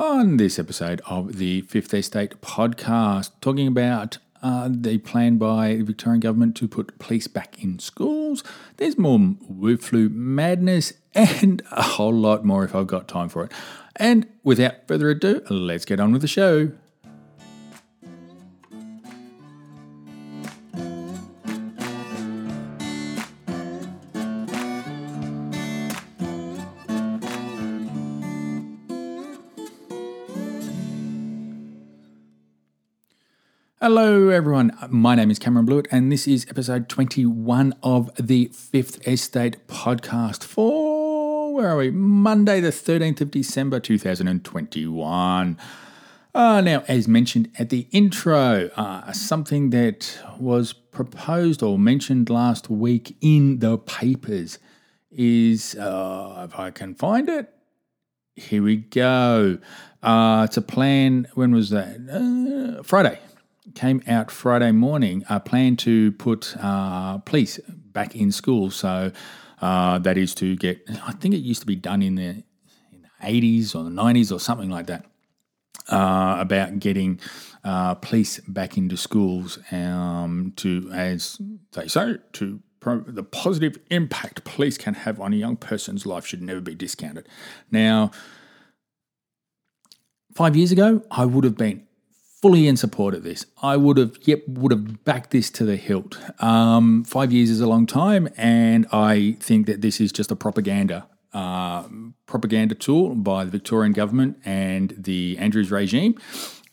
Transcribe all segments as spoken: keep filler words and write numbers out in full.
on this episode of the Fifth Estate Podcast, talking about uh, the plan by the Victorian Government to put police back in schools. There's more Wu-flu madness and a whole lot more if I've got time for it. And without further ado, let's get on with the show. Hello everyone, my name is Cameron Blewett and this is episode twenty-one of the Fifth Estate Podcast for, where are we, Monday the thirteenth of December two thousand twenty-one. Uh, now, as mentioned at the intro, uh, something that was proposed or mentioned last week in the papers is, uh, if I can find it, here we go. Uh, it's a plan, when was that? Uh, Friday. Came out Friday morning, a plan to put uh, police back in school. So uh, that is to get, I think it used to be done in the, in the eighties or the nineties or something like that, uh, about getting uh, police back into schools um, to, as they say, to pro- the positive impact police can have on a young person's life should never be discounted. Now, five years ago, I would have been fully in support of this. I would have, yep, would have backed this to the hilt. Um, five years is a long time, and I think that this is just a propaganda, uh, propaganda tool by the Victorian government and the Andrews regime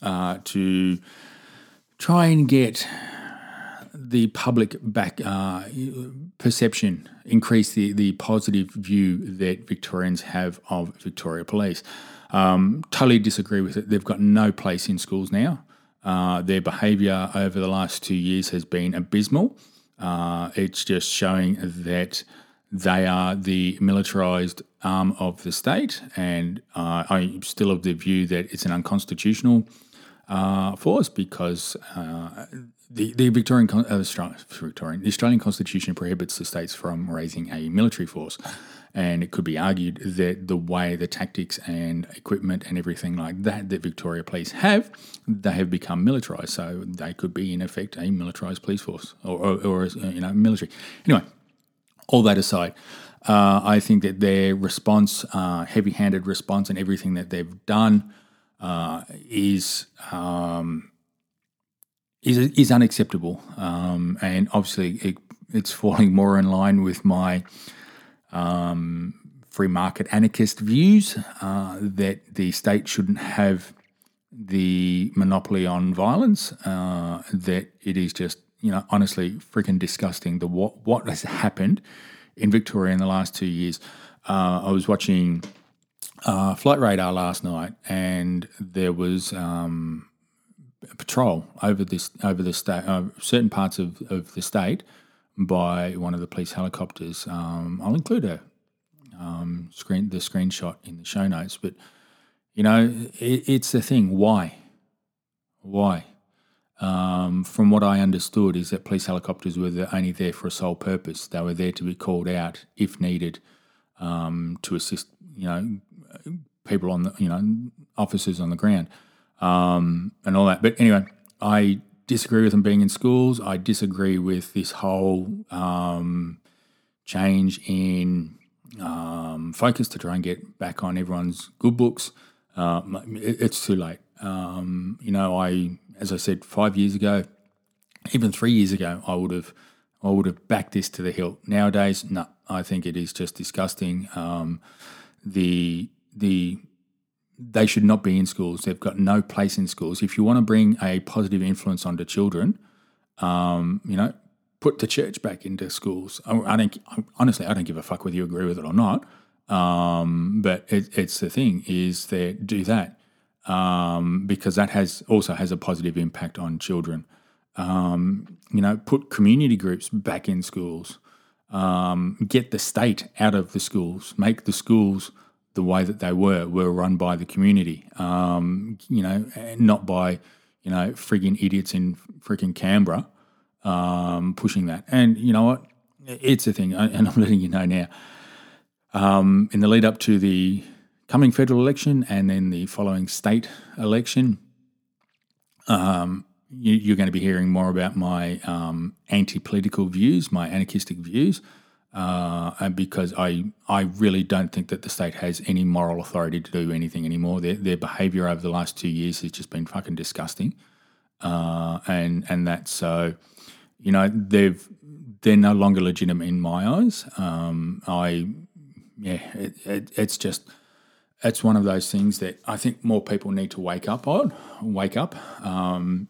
uh, to try and get the public back uh, perception, increase the, the positive view that Victorians have of Victoria Police. Um, totally disagree with it. They've got no place in schools now. Uh, their behaviour over the last two years has been abysmal. Uh, it's just showing that they are the militarised arm of the state, and uh, I'm still of the view that it's an unconstitutional uh, force because uh, the, the Victorian, uh, Victorian, the Australian Constitution prohibits the states from raising a military force. And it could be argued that the way the tactics and equipment and everything like that that Victoria Police have, they have become militarised. So they could be, in effect, a militarised police force or, or, or you know, military. Anyway, all that aside, uh, I think that their response, uh, heavy-handed response and everything that they've done uh, is, um, is is unacceptable. Um, and obviously it, it's falling more in line with my Um, free market anarchist views uh, that the state shouldn't have the monopoly on violence, uh, that it is just, you know, honestly freaking disgusting the what, what has happened in Victoria in the last two years. Uh, I was watching uh, Flight Radar last night and there was um, a patrol over this over the state, uh, certain parts of, of the state, by one of the police helicopters. Um, I'll include a um, screen, the screenshot in the show notes. But, you know, it, it's the thing. Why? Why? Um, from what I understood is that police helicopters were the, only there for a sole purpose. They were there to be called out if needed um, to assist, you know, people on the, you know, officers on the ground um, and all that. But anyway, I disagree with them being in schools. I disagree with this whole um, change in um, focus to try and get back on everyone's good books. Uh, it's too late. Um, you know, I, as I said, five years ago, even three years ago, I would have, I would have backed this to the hilt. Nowadays, no, I think it is just disgusting. Um, the the They should not be in schools. They've got no place in schools. If you want to bring a positive influence onto children, um, you know, put the church back into schools. I, I don't, honestly, I don't give a fuck whether you agree with it or not. Um, but it, it's the thing is that do that um, because that has also has a positive impact on children. Um, you know, put community groups back in schools. Um, get the state out of the schools. Make the schools the way that they were, were run by the community, um, you know, and not by, you know, frigging idiots in freaking Canberra um, pushing that. And you know what? It's a thing, and I'm letting you know now. Um, in the lead up to the coming federal election and then the following state election, um, you, you're going to be hearing more about my um, anti-political views, my anarchistic views, uh, because I I really don't think that the state has any moral authority to do anything anymore. Their, their behaviour over the last two years has just been fucking disgusting, uh, and and that's so, you know, they've they're no longer legitimate in my eyes. Um, I yeah, it, it, it's just. It's one of those things that I think more people need to wake up on, wake up um,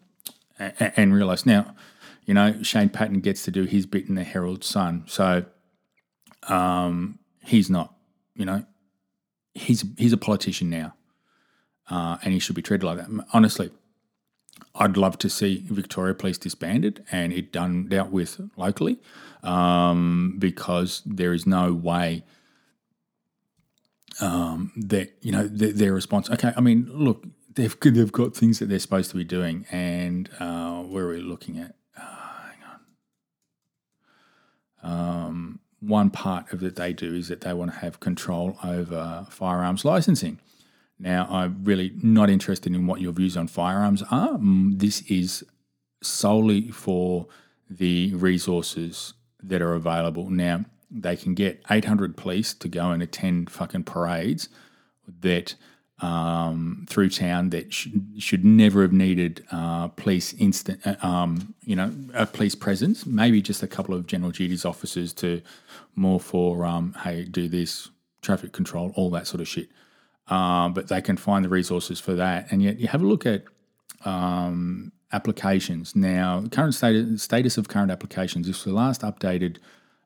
and, and realise. Now, you know, Shane Patton gets to do his bit in the Herald Sun, so um, he's not, you know, he's he's a politician now uh, and he should be treated like that. Honestly, I'd love to see Victoria Police disbanded and it done dealt with locally um, because there is no way... Um, that, you know, their, their response. Okay, I mean, look, they've they've got things that they're supposed to be doing, and uh, where are we looking at? Uh, hang on. Um, one part of that they do is that they want to have control over firearms licensing. Now, I'm really not interested in what your views on firearms are. This is solely for the resources that are available now. They can get eight hundred police to go and attend fucking parades that um, through town that sh- should never have needed uh, police instant, uh, um, you know, a police presence. Maybe just a couple of general duties officers to more for um, hey, do this traffic control, all that sort of shit. Um, but they can find the resources for that, and yet you have a look at um, applications now. Current status status of current applications. This was last updated.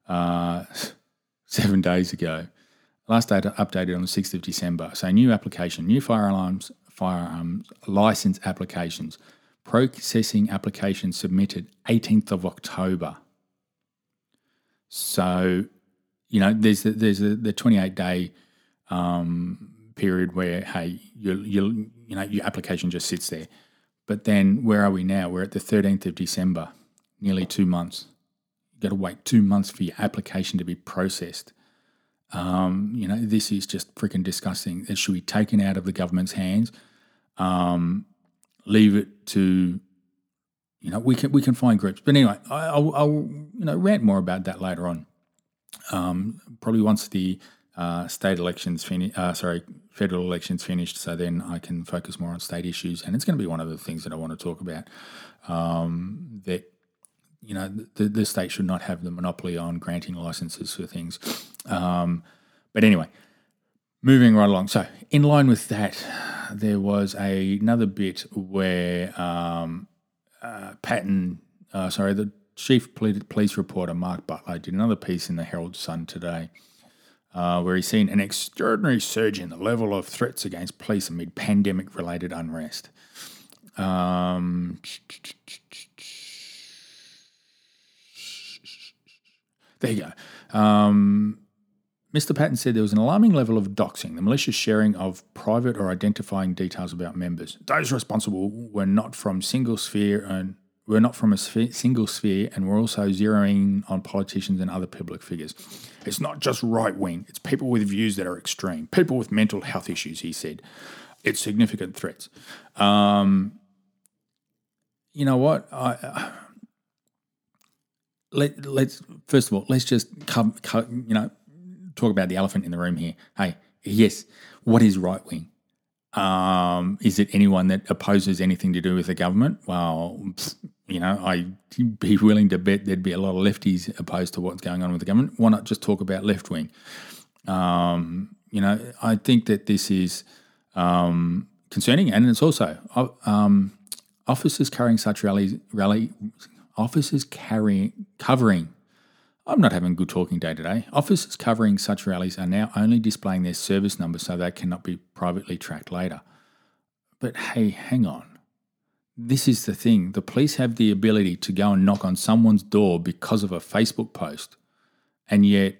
Uh, seven days ago, last data updated on the sixth of December. So new application, new firearms, firearms license applications, processing applications submitted eighteenth of October. So, you know, there's the, there's the, the twenty-eight day um, period where, hey, you you you know your application just sits there. But then where are we now? We're at the thirteenth of December, nearly two months. Got to wait two months for your application to be processed. Um, you know, this is just freaking disgusting. It should be taken out of the government's hands. Um, leave it to, you know, we can we can find groups. But anyway, I, I'll, I'll you know rant more about that later on. Um, probably once the uh, state elections finish, uh, sorry, federal elections finished. So then I can focus more on state issues, and it's going to be one of the things that I want to talk about. Um, that. You know, the, the state should not have the monopoly on granting licences for things. Um, but anyway, moving right along. So in line with that, there was a, another bit where um, uh, Patton, uh, sorry, the chief police reporter, Mark Butler, did another piece in the Herald Sun today uh, where he's seen an extraordinary surge in the level of threats against police amid pandemic-related unrest. Um There you go. Um, Mister Patton said there was an alarming level of doxing, the malicious sharing of private or identifying details about members. Those responsible were not from single sphere and were not from a sphere, single sphere, and were also zeroing on politicians and other public figures. It's not just right wing; it's people with views that are extreme, people with mental health issues. He said, "It's significant threats." Um, you know what? I. I Let, let's first of all, let's just come, come, you know, talk about the elephant in the room here. Hey, yes, what is right wing? Um, is it anyone that opposes anything to do with the government? Well, you know, I'd be willing to bet there'd be a lot of lefties opposed to what's going on with the government. Why not just talk about left wing? Um, you know, I think that this is um, concerning, and it's also um, officers carrying such rallies, rally. Officers carrying, covering, I'm not having a good talking day today. Officers covering such rallies are now only displaying their service number so they cannot be privately tracked later. But hey, hang on. This is the thing. The police have the ability to go and knock on someone's door because of a Facebook post. And yet,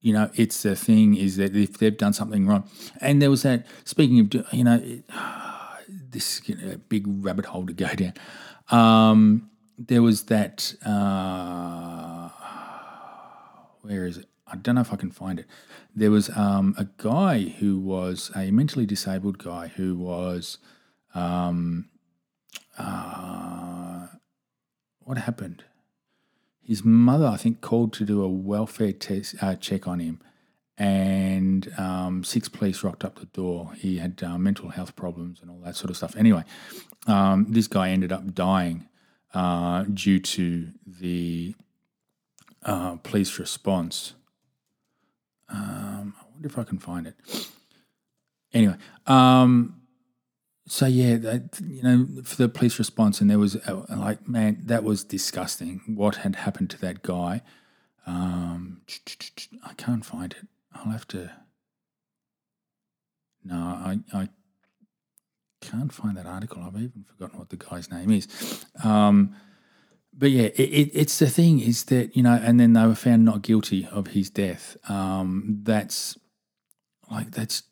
you know, it's the thing is that if they've done something wrong. And there was that, speaking of, you know, it, oh, this is a big rabbit hole to go down. Um... There was that, uh, where is it? I don't know if I can find it. There was um, a guy who was a mentally disabled guy who was, um, uh, what happened? His mother, I think, called to do a welfare test uh, check on him, and um, six police rocked up the door. He had uh, mental health problems and all that sort of stuff. Anyway, um, this guy ended up dying uh, due to the uh, police response. Um, I wonder if I can find it. Anyway, um, so yeah, that, you know, for the police response, and there was uh, like, man, that was disgusting. What had happened to that guy? Um, I can't find it. I'll have to. No, I I can't find that article. I've even forgotten what the guy's name is. Um, but yeah, it, it, it's the thing is that, you know, and then they were found not guilty of his death. Um, that's like that's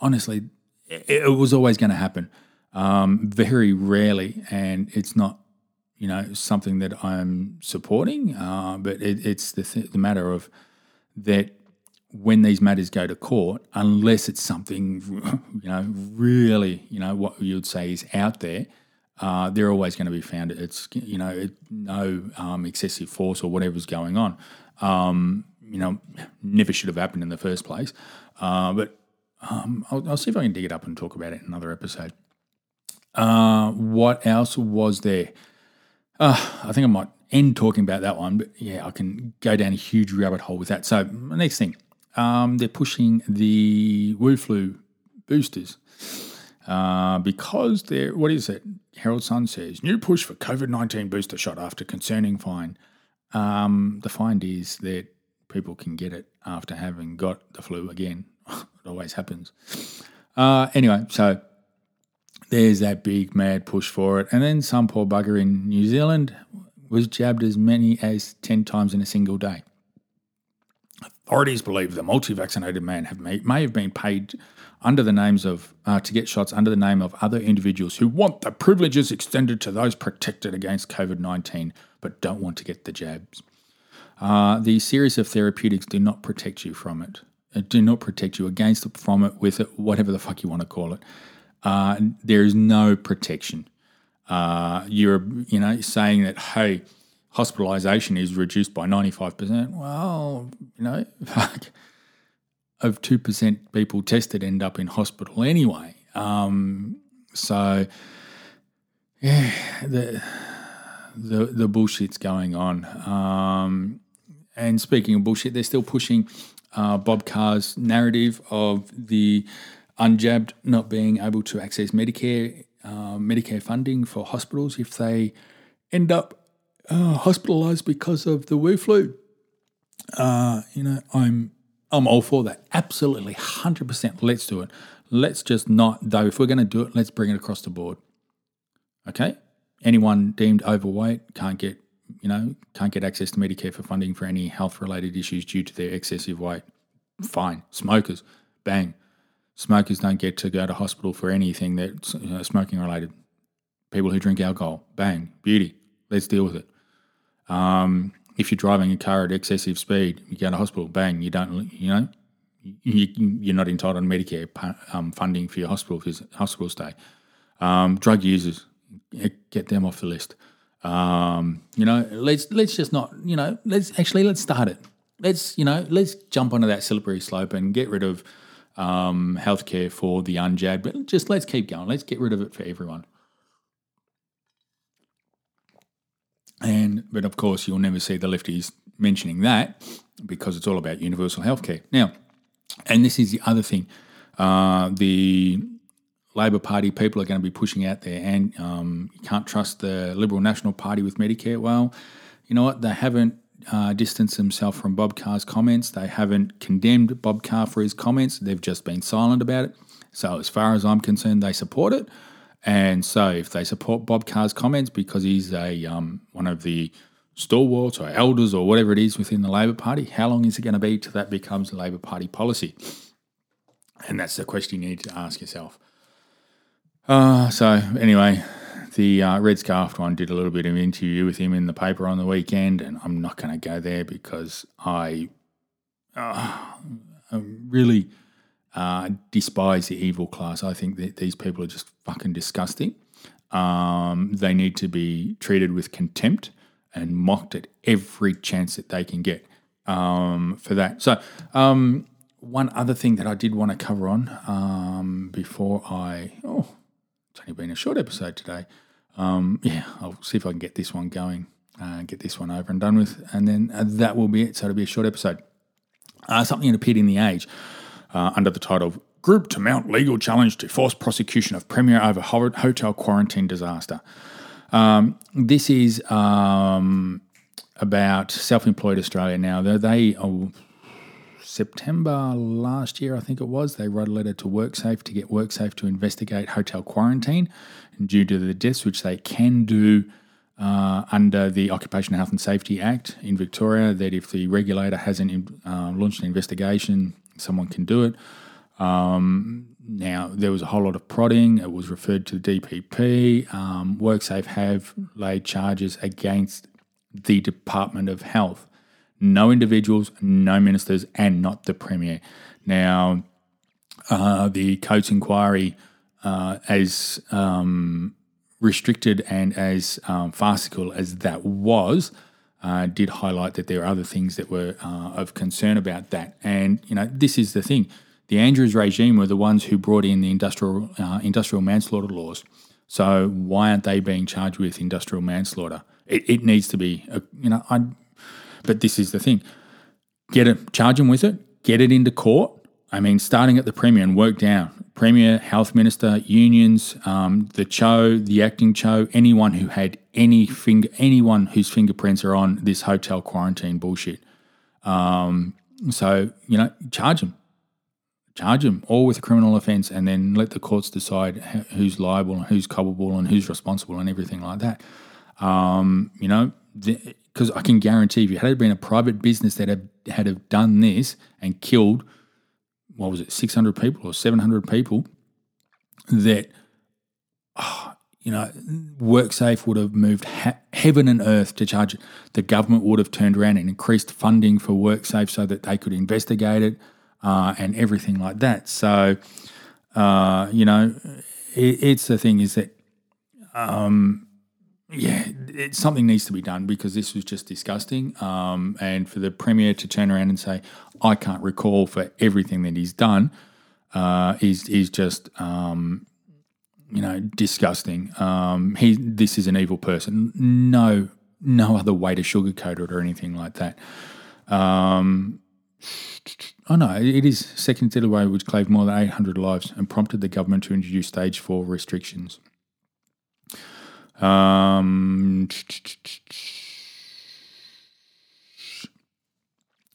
honestly, it, it was always going to happen. Um, very rarely, and it's not, you know, something that I'm supporting, uh, but it, it's the th- the matter of that. When these matters go to court, unless it's something, you know, really, you know, what you'd say is out there, uh, they're always going to be found. It's, you know, it, no um, excessive force or whatever's going on, um, you know, never should have happened in the first place. Uh, but um, I'll, I'll see if I can dig it up and talk about it in another episode. Uh, what else was there? Uh, I think I might end talking about that one, but yeah, I can go down a huge rabbit hole with that. So the next thing. Um, they're pushing the Wu flu boosters uh, because they're, what is it? Herald Sun says, new push for COVID nineteen booster shot after concerning find. Um, the find is that people can get it after having got the flu again. It always happens. Uh, anyway, so there's that big mad push for it. And then some poor bugger in New Zealand was jabbed as many as ten times in a single day. Authorities believe the multi-vaccinated man have may, may have been paid under the names of uh, to get shots under the name of other individuals who want the privileges extended to those protected against COVID nineteen but don't want to get the jabs. Uh, the series of therapeutics do not protect you from it. it. Do not protect you against it, from it, with it, whatever the fuck you want to call it. Uh, there is no protection. Uh, you're, you know, saying that, hey, hospitalisation is reduced by ninety-five percent. Well, you know, fuck, of two percent people tested end up in hospital anyway. Um, so, yeah, the, the the bullshit's going on. Um, and speaking of bullshit, they're still pushing uh, Bob Carr's narrative of the unjabbed not being able to access Medicare, uh, Medicare funding for hospitals if they end up Uh, hospitalised because of the Wu flu. Uh, you know, I'm I'm all for that. Absolutely, one hundred percent. Let's do it. Let's just not, though, if we're going to do it, let's bring it across the board. Okay? Anyone deemed overweight can't get, you know, can't get access to Medicare for funding for any health-related issues due to their excessive weight. Fine. Smokers, bang. Smokers don't get to go to hospital for anything that's, you know, smoking-related. People who drink alcohol, bang. Beauty. Let's deal with it. Um, if you're driving a car at excessive speed, you go to hospital, bang, you don't, you know, you, you're not entitled to Medicare um, funding for your hospital visit, hospital stay. Um, drug users, get them off the list. Um, you know, let's let's just not, you know, let's actually let's start it. Let's, you know, let's jump onto that slippery slope and get rid of um, healthcare for the unjabbed. But just let's keep going. Let's get rid of it for everyone. And but, of course, you'll never see the lefties mentioning that because it's all about universal healthcare. Now, and this is the other thing, uh, the Labor Party people are going to be pushing out there, and um, you can't trust the Liberal National Party with Medicare. Well, you know what? They haven't uh, distanced themselves from Bob Carr's comments. They haven't condemned Bob Carr for his comments. They've just been silent about it. So as far as I'm concerned, they support it. And so if they support Bob Carr's comments because he's a um, one of the stalwarts or elders or whatever it is within the Labor Party, how long is it going to be till that becomes the Labor Party policy? And that's the question you need to ask yourself. Uh, so anyway, the uh, red scarfed one did a little bit of an interview with him in the paper on the weekend, and I'm not going to go there because I oh, I really uh, despise the evil class. I think that these people are just fucking disgusting. Um, they need to be treated with contempt and mocked at every chance that they can get um, for that. So um, one other thing that I did want to cover on um, before I – oh, it's only been a short episode today. Um, yeah, I'll see if I can get this one going, uh, get this one over and done with, and then uh, that will be it. So it'll be a short episode. Uh, something that appeared in The Age uh, under the title of Group to Mount Legal Challenge to Force Prosecution of Premier Over Hotel Quarantine Disaster. Um, this is um, about Self-Employed Australia now. They, they oh, September last year, I think it was, they wrote a letter to WorkSafe to get WorkSafe to investigate hotel quarantine due to the deaths, which they can do Uh, under the Occupational Health and Safety Act in Victoria, that if the regulator hasn't uh, launched an investigation, someone can do it. Um, now, there was a whole lot of prodding. It was referred to the D P P. Um, WorkSafe have laid charges against the Department of Health. No individuals, no ministers, and not the Premier. Now, uh, the Coates Inquiry, uh, as... Um, restricted and as um, farcical as that was, uh, did highlight that there are other things that were uh, of concern about that. And, you know, this is the thing. The Andrews regime were the ones who brought in the industrial uh, industrial manslaughter laws. So why aren't they being charged with industrial manslaughter? It, it needs to be, a, you know, I. But this is the thing. Get it, charge them with it, get it into court. I mean, starting at the Premier and work down. Premier, Health Minister, unions, um, the C H O, the acting C H O, anyone who had any finger, anyone whose fingerprints are on this hotel quarantine bullshit. Um, so, you know, charge them. Charge them, all with a criminal offence, and then let the courts decide who's liable and who's culpable and who's responsible and everything like that. Um, you know, because I can guarantee if you had been a private business that had, had have done this and killed what was it, six hundred people or seven hundred people, that, oh, you know, WorkSafe would have moved ha- heaven and earth to charge it. The government would have turned around and increased funding for WorkSafe so that they could investigate it uh, and everything like that. So, uh, you know, it, it's the thing is that, um, yeah, it, something needs to be done because this was just disgusting. Um, and for the Premier to turn around and say, I can't recall for everything that he's done uh, is is just um, you know disgusting. Um, he this is an evil person. No, no other way to sugarcoat it or anything like that. Um, oh no, it is second deadly way which claimed more than eight hundred lives and prompted the government to introduce stage four restrictions. Um.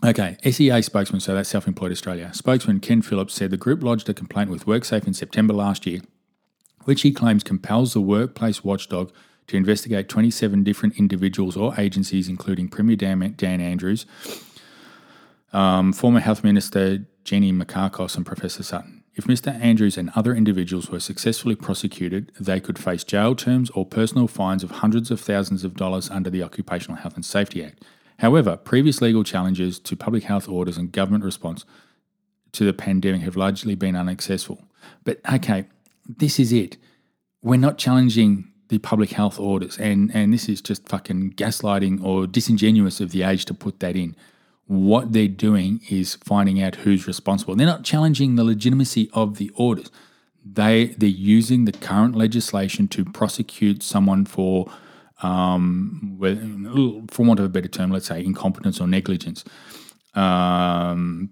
Okay, S E A spokesman, so that's Self-Employed Australia. Spokesman Ken Phillips said the group lodged a complaint with WorkSafe in September last year, which he claims compels the workplace watchdog to investigate twenty-seven different individuals or agencies, including Premier Dan, Dan Andrews, um, former Health Minister Jenny Makarcos and Professor Sutton. If Mister Andrews and other individuals were successfully prosecuted, they could face jail terms or personal fines of hundreds of thousands of dollars under the Occupational Health and Safety Act. However, previous legal challenges to public health orders and government response to the pandemic have largely been unsuccessful. But, okay, this is it. We're not challenging the public health orders, and, and this is just fucking gaslighting or disingenuous of The Age to put that in. What they're doing is finding out who's responsible. They're not challenging the legitimacy of the orders. They, they're using the current legislation to prosecute someone for Um, for want of a better term, let's say incompetence or negligence. Um,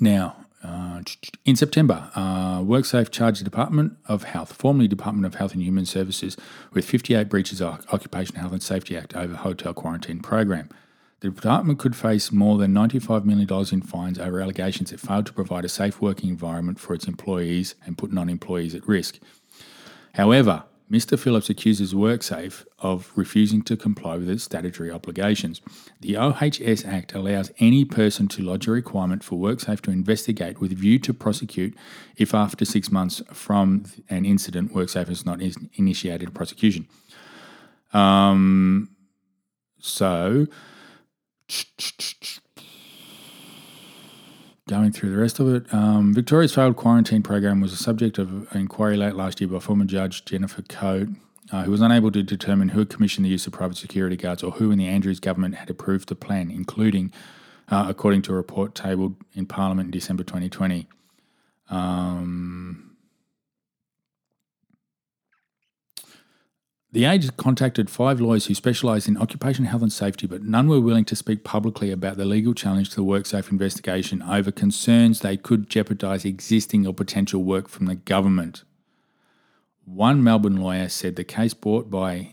now, uh, in September, uh, WorkSafe charged the Department of Health, formerly Department of Health and Human Services, with fifty-eight breaches of Occupational Health and Safety Act over hotel quarantine program. The department could face more than ninety-five million dollars in fines over allegations it failed to provide a safe working environment for its employees and put non-employees at risk. However, Mister Phillips accuses WorkSafe of refusing to comply with its statutory obligations. The O H S Act allows any person to lodge a requirement for WorkSafe to investigate with a view to prosecute if after six months from an incident WorkSafe has not initiated a prosecution. Um, so... going through the rest of it. Um, Victoria's failed quarantine program was the subject of an inquiry late last year by former Judge Jennifer Coate, uh, who was unable to determine who had commissioned the use of private security guards or who in the Andrews government had approved the plan, including, uh, according to a report tabled in Parliament in December twenty twenty. Um... The Age contacted five lawyers who specialised in occupational health and safety, but none were willing to speak publicly about the legal challenge to the WorkSafe investigation over concerns they could jeopardise existing or potential work from the government. One Melbourne lawyer said the case brought by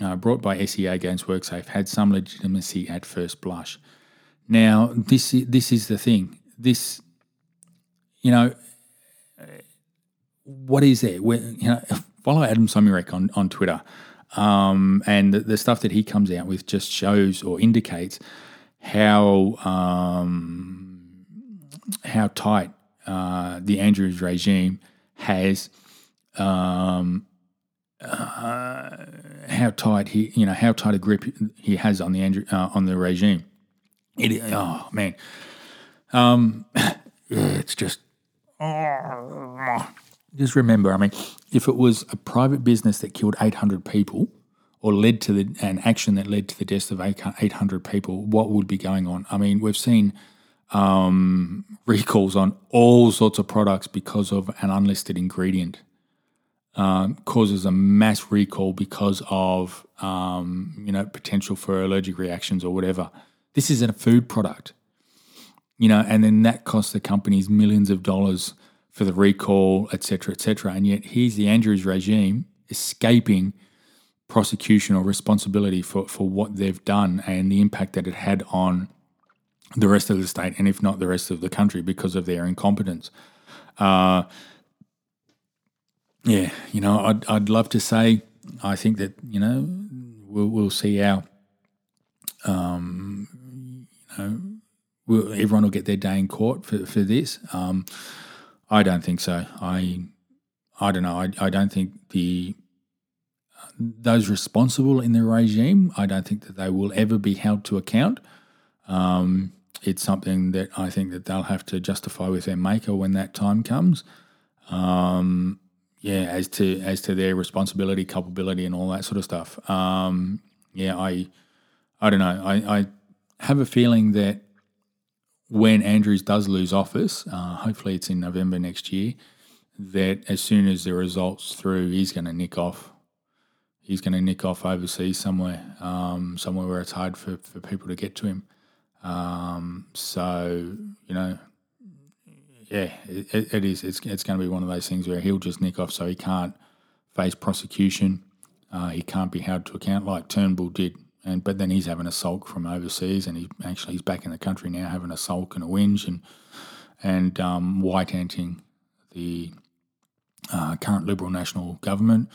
uh, brought by S E A against WorkSafe had some legitimacy at first blush. Now, this is, this is the thing. This, you know, what is there? Where, you know. Follow Adam Somyurek on, on Twitter, um, and the, the stuff that he comes out with just shows or indicates how um, how tight uh, the Andrews regime has um, uh, how tight he you know how tight a grip he has on the Andrew, uh, on the regime. It, oh man, um, it's just. Just remember, I mean, if it was a private business that killed eight hundred people or led to the, an action that led to the deaths of eight hundred people, what would be going on? I mean, we've seen um, recalls on all sorts of products because of an unlisted ingredient. Um, causes a mass recall because of, um, you know, potential for allergic reactions or whatever. This isn't a food product, you know, and then that costs the companies millions of dollars for the recall, et cetera, et cetera. And yet here's the Andrews regime escaping prosecution or responsibility for, for what they've done and the impact that it had on the rest of the state and if not the rest of the country because of their incompetence. Uh, yeah, you know, I'd, I'd love to say I think that, you know, we'll, we'll see how, um, you know, we'll, everyone will get their day in court for, for this. Um I don't think so. I, I don't know. I, I don't think the those responsible in the regime. I don't think that they will ever be held to account. Um, it's something that I think that they'll have to justify with their maker when that time comes. Um, yeah, as to as to their responsibility, culpability, and all that sort of stuff. Um, yeah, I, I don't know. I, I have a feeling that. When Andrews does lose office, uh, hopefully it's in November next year, that as soon as the results through, he's going to nick off. He's going to nick off overseas somewhere, um, somewhere where it's hard for, for people to get to him. Um, so, you know, yeah, it, it is. It's, it's going to be one of those things where he'll just nick off so he can't face prosecution. Uh, he can't be held to account like Turnbull did. And but then he's having a sulk from overseas, and he actually he's back in the country now having a sulk and a whinge and and um, white anting the uh, current Liberal national government.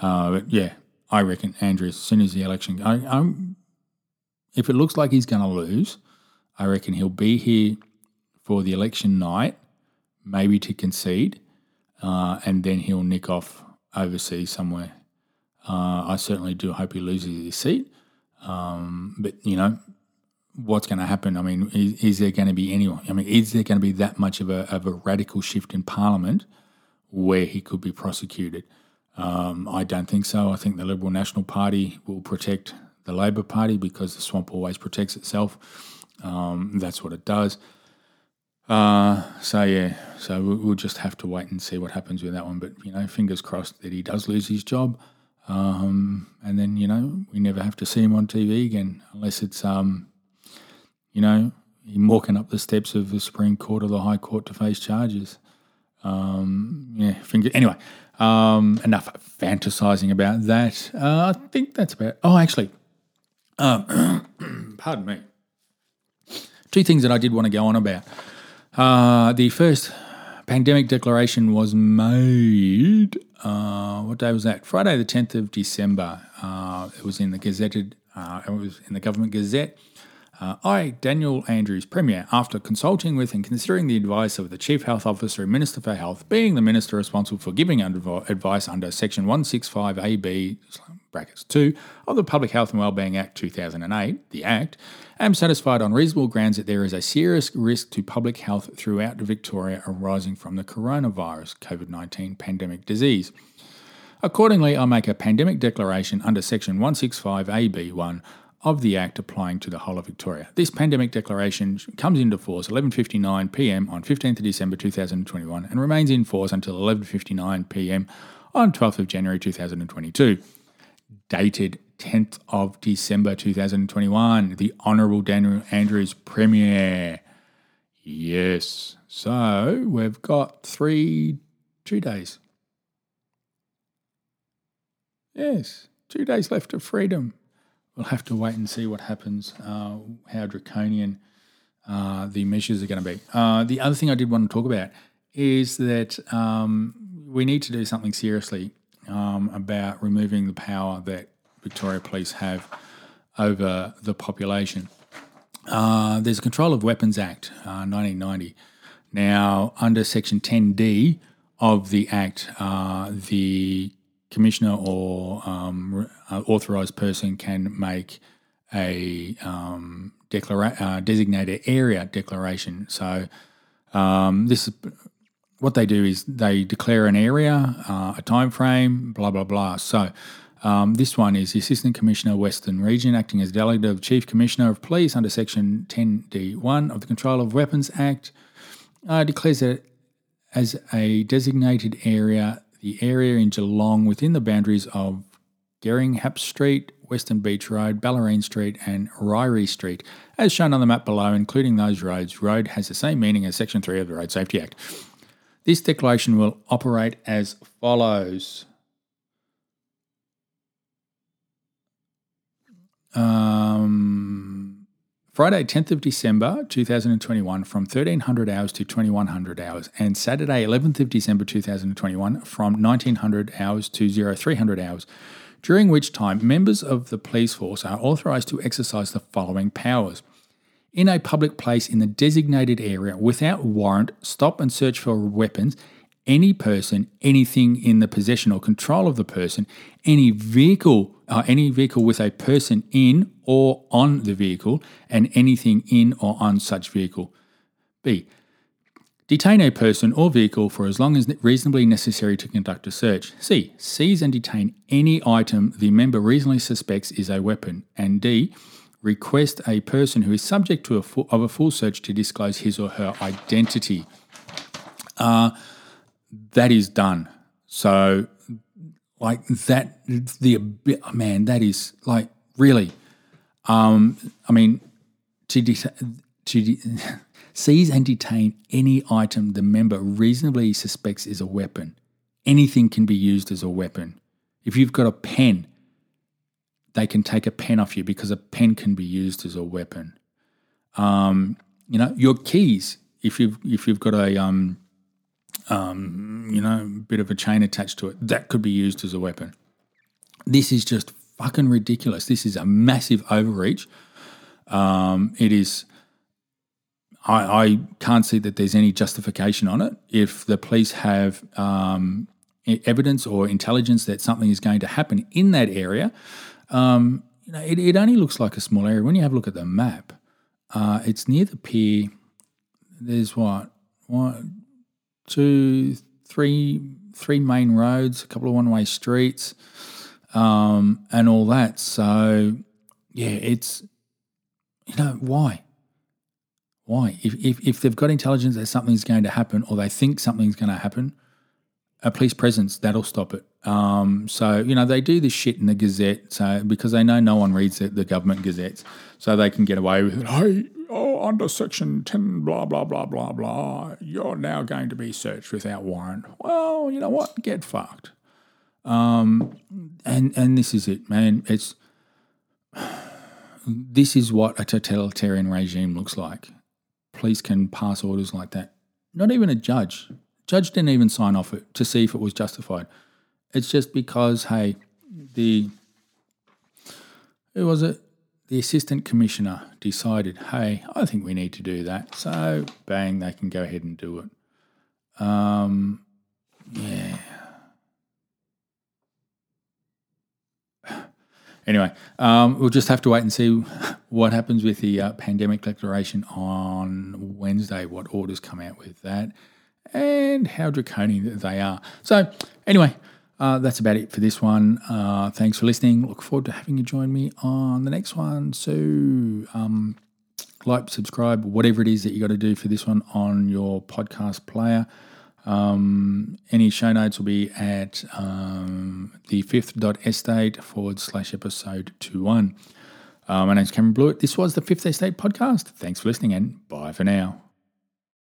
Uh, but yeah, I reckon Andrews, as soon as the election, I, I'm, if it looks like he's going to lose, I reckon he'll be here for the election night, maybe to concede, uh, and then he'll nick off overseas somewhere. Uh, I certainly do hope he loses his seat. Um, but, you know, what's going to happen? I mean, is, is there going to be anyone? I mean, is there going to be that much of a of a radical shift in Parliament where he could be prosecuted? Um, I don't think so. I think the Liberal National Party will protect the Labor Party because the swamp always protects itself. Um, that's what it does. Uh, so, yeah, so we'll, we'll just have to wait and see what happens with that one. But, you know, fingers crossed that he does lose his job. Um, and then, you know, we never have to see him on T V again unless it's, um, you know, him walking up the steps of the Supreme Court or the High Court to face charges. Um, yeah, finger. Anyway, um, enough fantasising about that. Uh, I think that's about it. Oh, actually, um, pardon me. Two things that I did want to go on about. Uh, the first pandemic declaration was made... Uh, what day was that? Friday the tenth of December. Uh, it was in the gazetted. Uh, it was in the Government Gazette. Uh, I, Daniel Andrews, Premier, after consulting with and considering the advice of the Chief Health Officer and Minister for Health, being the Minister responsible for giving advice under Section one sixty-five A B brackets two, of the Public Health and Wellbeing Act two thousand eight, the Act, am satisfied on reasonable grounds that there is a serious risk to public health throughout Victoria arising from the coronavirus COVID nineteen pandemic disease. Accordingly, I make a pandemic declaration under section one sixty-five A B one of the Act applying to the whole of Victoria. This pandemic declaration comes into force eleven fifty-nine p.m. on fifteenth of December two thousand twenty-one and remains in force until eleven fifty-nine p.m. on twelfth of January two thousand twenty-two. Dated tenth of December two thousand twenty-one, the Honourable Dan Andrews Premier. Yes. So we've got three, two days. Yes, two days left of freedom. We'll have to wait and see what happens, uh, how draconian uh, the measures are going to be. Uh, the other thing I did want to talk about is that um, we need to do something seriously um, about removing the power that Victoria Police have over the population. Uh, there's a Control of Weapons Act, uh, nineteen ninety. Now, under section ten D of the Act, uh, the Commissioner or um, authorised person can make a um, declara- uh, designated area declaration. So um, this is what they do is they declare an area, uh, a time frame, blah blah blah. So um, this one is the Assistant Commissioner Western Region acting as delegate of Chief Commissioner of Police under section ten D one of the Control of Weapons Act uh, declares it as a designated area. The area in Geelong within the boundaries of Geringhap Street, Western Beach Road, Ballerine Street and Ryrie Street. As shown on the map below, including those roads, road has the same meaning as Section three of the Road Safety Act. This declaration will operate as follows. Um, Friday, tenth of December two thousand twenty-one from thirteen hundred hours to twenty-one hundred hours and Saturday, eleventh of December two thousand twenty-one from nineteen hundred hours to oh three hundred hours, during which time members of the police force are authorised to exercise the following powers. In a public place in the designated area without warrant, stop and search for weapons, any person, anything in the possession or control of the person, any vehicle, uh, any vehicle with a person in or on the vehicle, and anything in or on such vehicle. B. Detain a person or vehicle for as long as reasonably necessary to conduct a search. C. Seize and detain any item the member reasonably suspects is a weapon. And D. Request a person who is subject to a full, of a full search to disclose his or her identity. Uh... That is done. So, like that, the man, that is like really. Um, I mean, to de- to de- seize and detain any item the member reasonably suspects is a weapon. Anything can be used as a weapon. If you've got a pen, they can take a pen off you because a pen can be used as a weapon. Um, you know, your keys. If you've if you've got a um. Um, you know, bit of a chain attached to it, that could be used as a weapon. This is just fucking ridiculous. This is a massive overreach. Um, it is, I, I can't see that there's any justification on it. If the police have um, evidence or intelligence that something is going to happen in that area, um, you know, it, it only looks like a small area. When you have a look at the map, uh, it's near the pier. There's what? What? Two, three, three main roads, a couple of one-way streets, um, and all that. So, yeah, it's, you know, why? Why? If, if if they've got intelligence that something's going to happen or they think something's going to happen, a police presence, that'll stop it. Um, so, you know, they do this shit in the Gazette so because they know no one reads the, the government Gazettes, so they can get away with it. I, oh, under section ten, blah, blah, blah, blah, blah, you're now going to be searched without warrant. Well, you know what? Get fucked. Um, and, and this is it, man. It's this is what a totalitarian regime looks like. Police can pass orders like that. Not even a judge. Judge didn't even sign off it to see if it was justified. It's just because, hey, the, who was it? The assistant commissioner decided, hey, I think we need to do that. So, bang, they can go ahead and do it. Um, yeah. Anyway, um, we'll just have to wait and see what happens with the uh, pandemic declaration on Wednesday, what orders come out with that, and how draconian they are. So anyway, uh, that's about it for this one. Uh, thanks for listening. Look forward to having you join me on the next one. So um, like, subscribe, whatever it is that you got to do for this one on your podcast player. Um, any show notes will be at um, the fifth.estate forward slash episode two one. Uh, my name's Cameron Blewett. This was the Fifth Estate Podcast. Thanks for listening and bye for now.